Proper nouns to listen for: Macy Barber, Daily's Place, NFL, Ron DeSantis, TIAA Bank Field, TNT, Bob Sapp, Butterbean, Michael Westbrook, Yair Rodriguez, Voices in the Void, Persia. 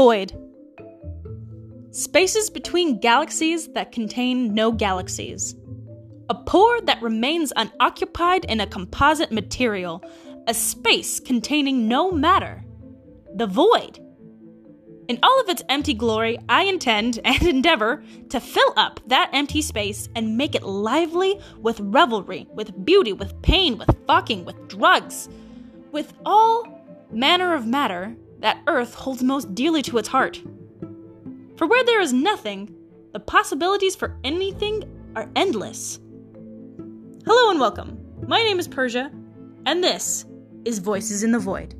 Void. Spaces between galaxies that contain no galaxies. A pore that remains unoccupied in a composite material. A space containing no matter. The void. In all of its empty glory, I intend and endeavor to fill up that empty space and make it lively with revelry, with beauty, with pain, with fucking, with drugs, with all manner of matter that Earth holds most dearly to its heart. For where there is nothing, the possibilities for anything are endless. Hello and welcome. My name is Persia, and this is Voices in the Void.